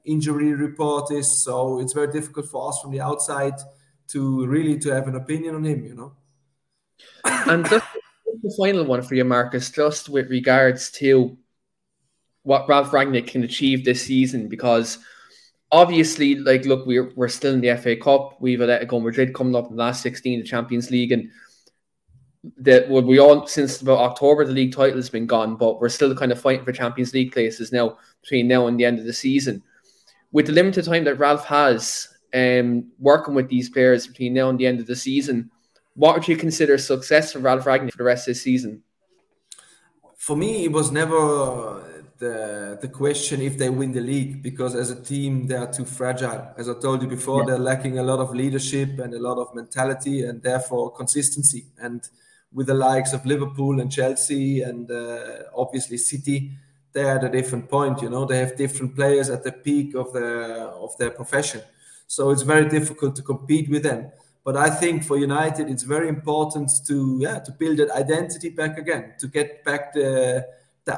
injury report is. So it's very difficult for us from the outside to really have an opinion on him, And just the final one for you, Marcus, just with regards to what Ralf Rangnick can achieve this season, because obviously, we're still in the FA Cup. We've Atletico Madrid coming up in the last 16 of the Champions League, and since about October, the league title has been gone, but we're still kind of fighting for Champions League places now, between now and the end of the season. With the limited time that Ralf has working with these players between now and the end of the season, what would you consider success for Ralf Rangnick for the rest of the season? For me, it was never the question if they win the league, because as a team, they are too fragile. As I told you before, They're lacking a lot of leadership and a lot of mentality, and therefore consistency. And with the likes of Liverpool and Chelsea and obviously City, they're at a different point, They have different players at the peak of their profession. So it's very difficult to compete with them. But I think for United, it's very important to build that identity back again, to get back the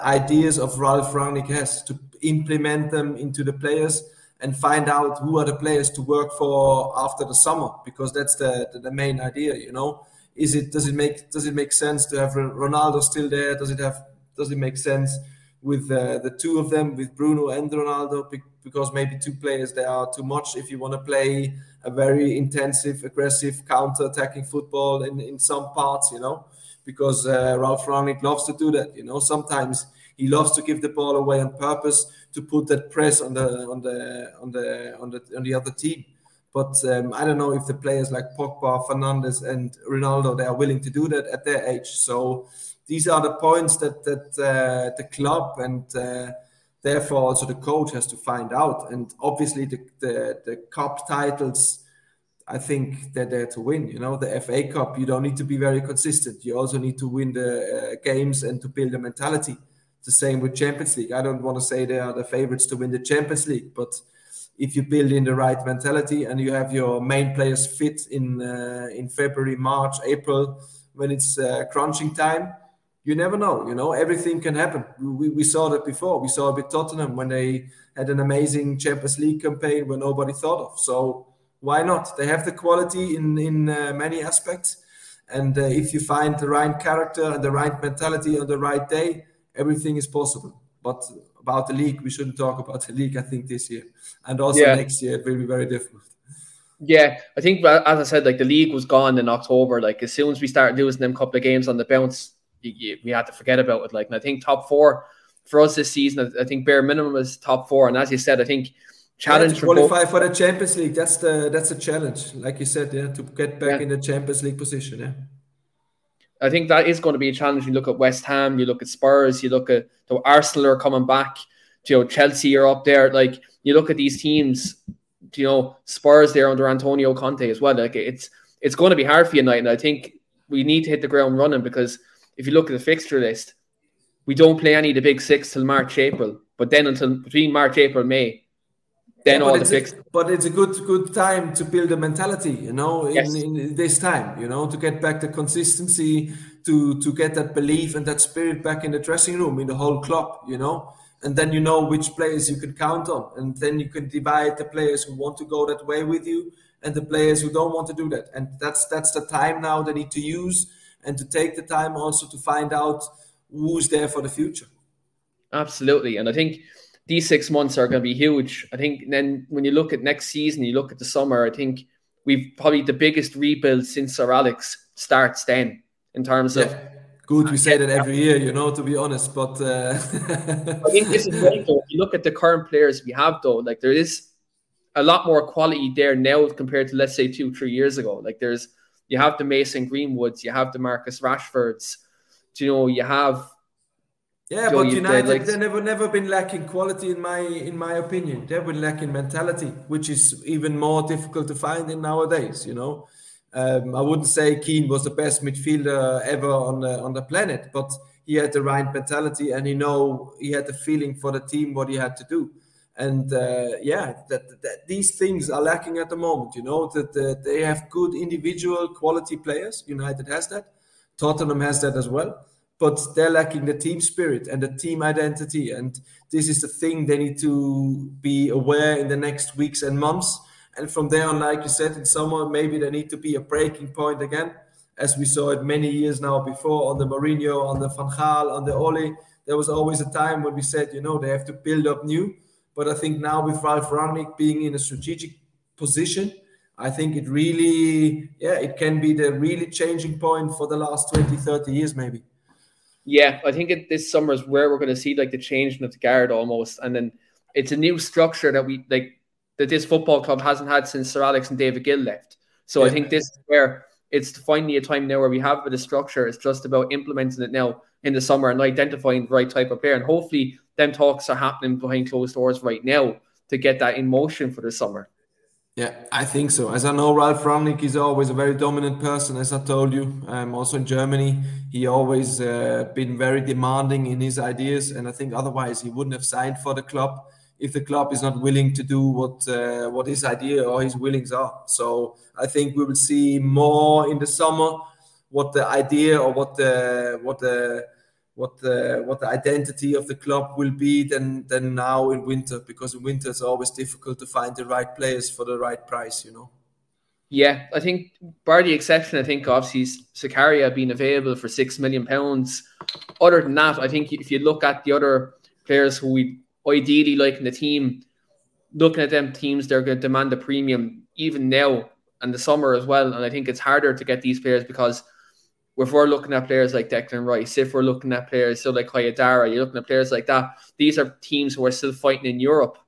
ideas of Ralf Rangnick has, to implement them into the players and find out who are the players to work for after the summer, because that's the main idea, Does it make sense to have Ronaldo still there? Does it make sense with the two of them, with Bruno and Ronaldo? Because maybe two players they are too much if you want to play a very intensive, aggressive, counter-attacking football in some parts, Because Ralf Rangnick loves to do that, Sometimes he loves to give the ball away on purpose to put that press on the other team. But I don't know if the players like Pogba, Fernandes and Ronaldo, they are willing to do that at their age. So these are the points that the club and therefore also the coach has to find out. And obviously the cup titles, I think they're there to win. The FA Cup, you don't need to be very consistent. You also need to win the games and to build a mentality. The same with Champions League. I don't want to say they are the favorites to win the Champions League, but if you build in the right mentality and you have your main players fit in February, March, April, when it's crunching time, you never know, Everything can happen. We saw that before. We saw it with Tottenham when they had an amazing Champions League campaign where nobody thought of. So why not? They have the quality in many aspects. And if you find the right character and the right mentality on the right day, everything is possible. But about the league, we shouldn't talk about the league, I think, this year. And also next year, it will be very difficult. Yeah, I think, as I said, the league was gone in October. As soon as we started losing them couple of games on the bounce, we had to forget about it. And I think top four for us this season, I think bare minimum is top four. And as you said, I think challenge... to qualify for the Champions League, that's a challenge. Like you said, to get back in the Champions League position, I think that is going to be a challenge. You look at West Ham, you look at Spurs, you look at Arsenal are coming back, Chelsea are up there. You look at these teams, Spurs there under Antonio Conte as well. It's going to be hard for United. And I think we need to hit the ground running, because if you look at the fixture list, we don't play any of the big six till March, April. But then until between March, April, May, but it's a good time to build a mentality, in this time, to get back the consistency, to get that belief and that spirit back in the dressing room, in the whole club, And then you know which players you can count on. And then you can divide the players who want to go that way with you and the players who don't want to do that. And that's the time now they need to use, and to take the time also to find out who's there for the future. Absolutely. And I think these 6 months are going to be huge. I think then when you look at next season, you look at the summer, I think we've probably the biggest rebuild since Sir Alex starts then in terms of Good, we say that every year, you know, to be honest. But I think this is right, though. If you look at the current players we have, though, like there is a lot more quality there now compared to, let's say, 2-3 years ago. Like there's, you have the Mason Greenwoods, you have the Marcus Rashfords, you know, you have. Yeah, but United, they've never been lacking quality in my opinion. They've been lacking mentality, which is even more difficult to find in nowadays, you know. I wouldn't say Keane was the best midfielder ever on the planet, but he had the right mentality and he had the feeling for the team what he had to do. And these things are lacking at the moment. You know that they have good individual quality players. United has that. Tottenham has that as well. But they're lacking the team spirit and the team identity. And this is the thing they need to be aware in the next weeks and months. And from there on, like you said, in summer, maybe there need to be a breaking point again, as we saw it many years now before on the Mourinho, on the Van Gaal, on the Ole. There was always a time when we said, you know, they have to build up new. But I think now with Ralf Rangnick being in a strategic position, I think it really, it can be the really changing point for the last 20, 30 years maybe. Yeah, I think this summer is where we're going to see like the changing of the guard almost. And then it's a new structure that we like, that this football club hasn't had since Sir Alex and David Gill left. So I think this is where it's finally a time now where we have the structure. It's just about implementing it now in the summer and identifying the right type of player. And hopefully them talks are happening behind closed doors right now to get that in motion for the summer. Yeah, I think so. As I know, Ralf Rangnick is always a very dominant person, as I told you. Also in Germany, he always been very demanding in his ideas. And I think otherwise he wouldn't have signed for the club if the club is not willing to do what his idea or his willings are. So I think we will see more in the summer what the idea or what the identity of the club will be than now in winter, because in winter it's always difficult to find the right players for the right price, you know. Yeah, I think bar the exception, I think obviously Zakaria being available for £6 million. Other than that, I think if you look at the other players who we ideally like in the team, looking at them teams, they're going to demand a premium even now and the summer as well. And I think it's harder to get these players because if we're looking at players like Declan Rice, if we're looking at players still like Hayadara, you're looking at players like that. These are teams who are still fighting in Europe.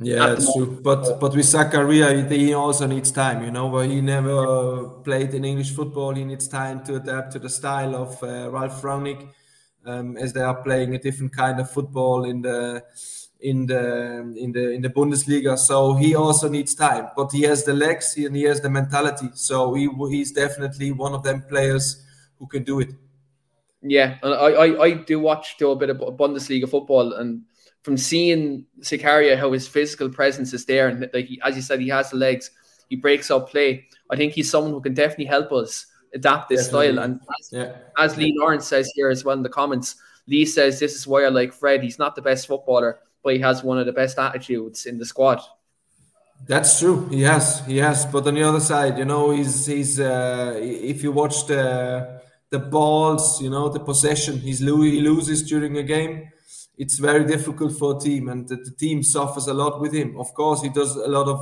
Yeah, that's true. But with Zakaria, he also needs time, you know, where he never played in English football. He needs time to adapt to the style of Ralf Rangnick, as they are playing a different kind of football in the Bundesliga. So he also needs time, but he has the legs and he has the mentality. So he's definitely one of them players who can do it. Yeah, and I do watch though a bit of Bundesliga football, and from seeing Zakaria, how his physical presence is there, and like as you said, he has the legs, he breaks up play. I think he's someone who can definitely help us adapt this definitely. Style. And as Lee Lawrence says here as well in the comments, Lee says this is why I like Fred. He's not the best footballer, but he has one of the best attitudes in the squad. That's true. He has. But on the other side, you know, he's if you watch the balls, you know, the possession he loses during a game, it's very difficult for a team, and the team suffers a lot with him. Of course, he does a lot of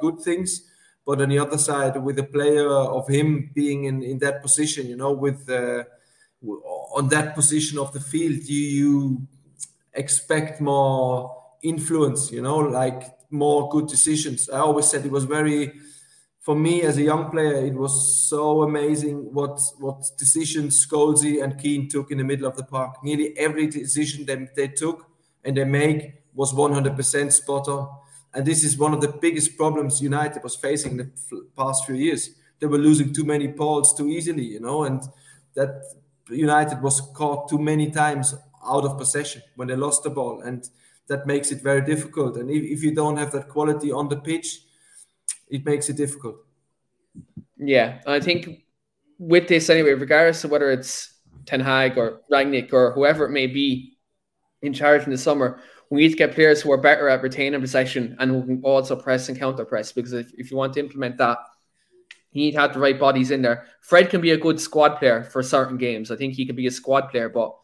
good things, but on the other side, with a player of him being in that position, you know, with on that position of the field, you expect more influence, you know, like more good decisions. I always said it was very... For me, as a young player, it was so amazing what decisions Scholes and Keane took in the middle of the park. Nearly every decision they took and they make was 100% spot on. And this is one of the biggest problems United was facing the past few years. They were losing too many balls too easily, you know, and that United was caught too many times out of possession when they lost the ball. And that makes it very difficult. And if you don't have that quality on the pitch, it makes it difficult. Yeah, I think with this anyway, regardless of whether it's Ten Hag or Rangnick or whoever it may be in charge in the summer, we need to get players who are better at retaining possession and who can also press and counter press, because if you want to implement that, you need to have the right bodies in there. Fred can be a good squad player for certain games. I think he can be a squad player, but...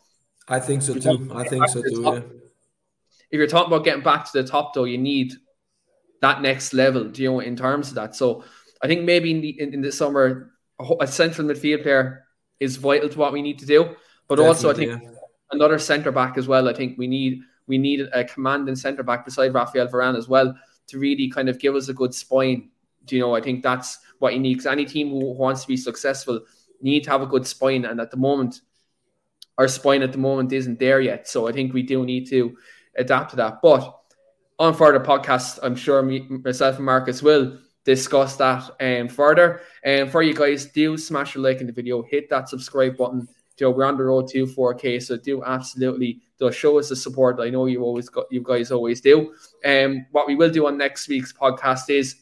I think so too. If you're talking about getting back to the top though, you need... that next level, you know, in terms of that. So I think maybe in the summer, a central midfield player is vital to what we need to do. But definitely, also, I think another centre back as well. I think we need a commanding centre back beside Raphael Varane as well to really kind of give us a good spine. Do you know? I think that's what you need, because any team who wants to be successful need to have a good spine. And at the moment, our spine at the moment isn't there yet. So I think we do need to adapt to that. But on further podcasts, I'm sure myself and Marcus will discuss that further. And for you guys, do smash a like in the video, hit that subscribe button. Joe, we're on the road to 4K, so do absolutely show us the support. I know you guys always do. What we will do on next week's podcast is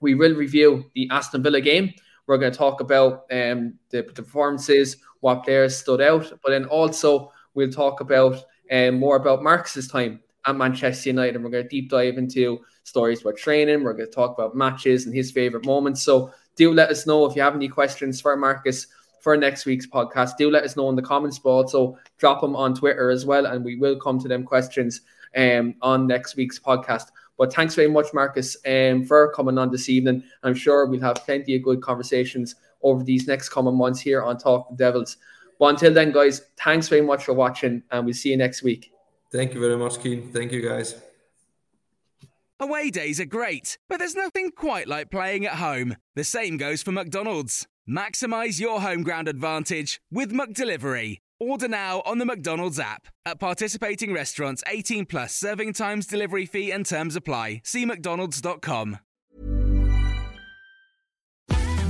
we will review the Aston Villa game. We're going to talk about the performances, what players stood out, but then also we'll talk about more about Marcus's time at Manchester United. And we're going to deep dive into stories about training. We're going to talk about matches and his favourite moments. So do let us know if you have any questions for Marcus for next week's podcast. Do let us know in the comments, but also drop them on Twitter as well, and we will come to them questions on next week's podcast. But thanks very much, Marcus, for coming on this evening. I'm sure we'll have plenty of good conversations over these next coming months here on Talk the Devils. But until then, guys, thanks very much for watching, and we'll see you next week. Thank you very much, Keane. Thank you, guys. Away days are great, but there's nothing quite like playing at home. The same goes for McDonald's. Maximize your home ground advantage with McDelivery. Order now on the McDonald's app. At participating restaurants, 18 plus serving times, delivery fee and terms apply. See mcdonalds.com.